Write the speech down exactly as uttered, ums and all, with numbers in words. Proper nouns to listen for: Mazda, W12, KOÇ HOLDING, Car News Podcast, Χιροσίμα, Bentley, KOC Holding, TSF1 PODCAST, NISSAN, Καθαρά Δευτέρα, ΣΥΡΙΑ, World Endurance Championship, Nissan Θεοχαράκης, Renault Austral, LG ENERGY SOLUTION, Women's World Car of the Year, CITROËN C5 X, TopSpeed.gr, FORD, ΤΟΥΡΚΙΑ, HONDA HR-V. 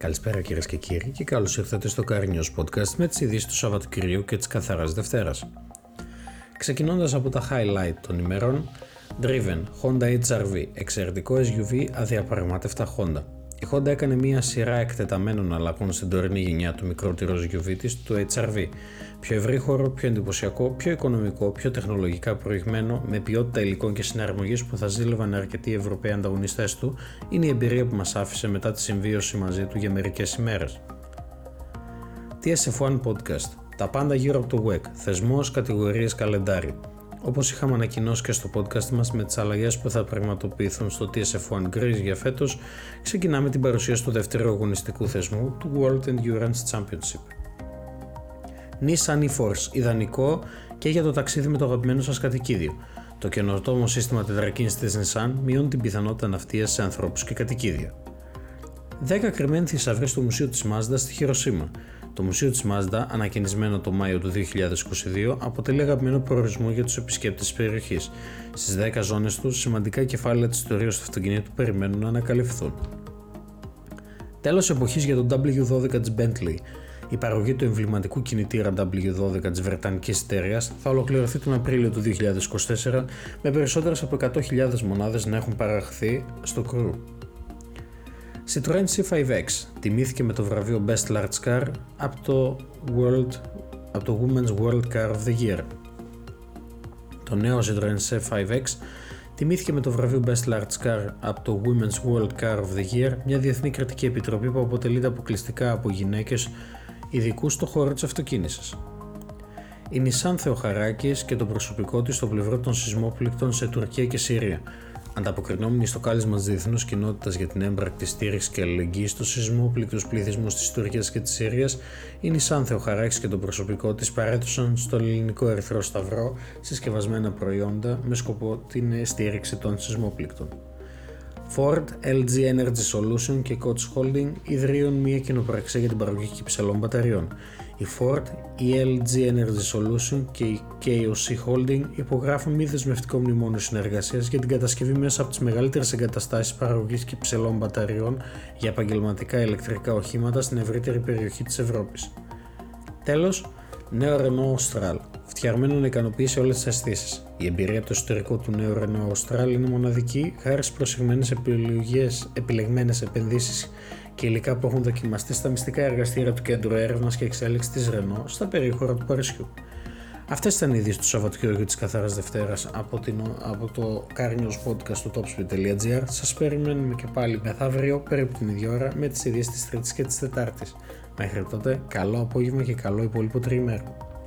Καλησπέρα κυρίες και κύριοι και καλώς ήρθατε στο Car News Podcast με τις ειδήσεις του Σαββατοκυρίου και της καθαράς Δευτέρας. Ξεκινώντας από τα highlight των ημερών, Driven, Honda έιτς αρ βι, εξαιρετικό ες γιου βι, αδιαπραγματεύτα Honda. Η Honda έκανε μία σειρά εκτεταμένων αλλαγών στην τωρινή γενιά του μικρότερου ες γιου βι της, του έιτς αρ βι. Πιο ευρύχωρο, πιο εντυπωσιακό, πιο οικονομικό, πιο τεχνολογικά προηγμένο, με ποιότητα υλικών και συναρμογής που θα ζήλευαν αρκετοί Ευρωπαίοι ανταγωνιστές του, είναι η εμπειρία που μας άφησε μετά τη συμβίωση μαζί του για μερικές ημέρες. τι ες εφ ουάν Podcast. Τα πάντα γύρω από το ντάμπλιου ι σι, θεσμός, κατηγορίες, καλεντάρι. Όπως είχαμε ανακοινώσει και στο podcast μας με τις αλλαγές που θα πραγματοποιηθούν στο τι ες εφ ουάν Greece για φέτος, ξεκινάμε την παρουσίαση του δεύτερου αγωνιστικού θεσμού του World Endurance Championship. Nissan E φορς, ιδανικό και για το ταξίδι με το αγαπημένο σας κατοικίδιο. Το καινοτόμο σύστημα τετρακίνησης της Nissan μειώνει την πιθανότητα ναυτίας σε ανθρώπους και κατοικίδια. δέκα κρυμμένοι θησαυροί στο Μουσείο της Mazda στη Χιροσίμα. Το Μουσείο της Mazda, ανακαινισμένο το Μάιο του δύο χιλιάδες είκοσι δύο, αποτελεί αγαπημένο προορισμό για τους επισκέπτες της περιοχής. Στις δέκα ζώνες του, σημαντικά κεφάλαια της ιστορίας του αυτοκινήτου περιμένουν να ανακαλυφθούν. Τέλος εποχής για το ντάμπλιου δώδεκα της Bentley. Η παραγωγή του εμβληματικού κινητήρα ντάμπλιου δώδεκα της βρετανικής εταιρείας θα ολοκληρωθεί τον Απρίλιο του δύο χιλιάδες είκοσι τέσσερα, με περισσότερες από εκατό χιλιάδες μονάδες να έχουν παραχθεί στο κρού. Citroën σι φάιβ X τιμήθηκε με το βραβείο Best Large Car από το, World, από το Women's World Car of the Year. Το νέο Citroën σι φάιβ X τιμήθηκε με το βραβείο Best Large Car από το Women's World Car of the Year, μια διεθνή κρατική επιτροπή που αποτελείται αποκλειστικά από γυναίκες ειδικού στο χώρο της αυτοκίνησης. Η Nissan Θεοχαράκης και το προσωπικό της στο πλευρό των σεισμόπληκτων σε Τουρκία και Συρία, ανταποκρινόμενοι στο κάλεσμα της διεθνούς κοινότητας για την έμπρακτη στήριξη και αλληλεγγύη στους σεισμόπληκτους πληθυσμούς της Τουρκίας και της Συρίας, η Nissan Θεοχαράκης και το προσωπικό της παρέδωσαν στον Ελληνικό Ερυθρό Σταυρό συσκευασμένα προϊόντα με σκοπό την στήριξη των σεισμόπληκτων. φορντ, ελ τζι Energy Solution και κοτς Holding ιδρύουν μια κοινοπραξία για την παραγωγή κυψελών μπαταριών. Η φορντ, η ελ τζι Energy Solution και η κέι ο σι Holding υπογράφουν μη δεσμευτικό μνημόνιο συνεργασίας για την κατασκευή μέσα από τις μεγαλύτερες εγκαταστάσεις παραγωγής κυψελών μπαταριών για επαγγελματικά ηλεκτρικά οχήματα στην ευρύτερη περιοχή της Ευρώπης. Τέλος, νέο Renault Austral, φτιαγμένο να ικανοποιήσει όλες τις αισθήσεις. Η εμπειρία από το εσωτερικό του νέου Renault Austral είναι μοναδική χάρη στις προσεγμένες επιλογές, επιλεγμένες επενδύσεις και υλικά που έχουν δοκιμαστεί στα μυστικά εργαστήρια του Κέντρου Έρευνας και Εξέλιξης της Renault στα περίχωρα του Παρισιού. Αυτές ήταν οι ειδήσεις του Σαββατοκύριακου της καθαράς Δευτέρας από, την, από το Car News Podcast του τοπ σπιντ τελεία τζι αρ. Σας περιμένουμε και πάλι μεθαύριο περίπου την ίδια ώρα με τις ειδήσεις της Τρίτης και της Τετάρτης. Μέχρι τότε, καλό απόγευμα και καλό υπόλοιπο τριήμερο.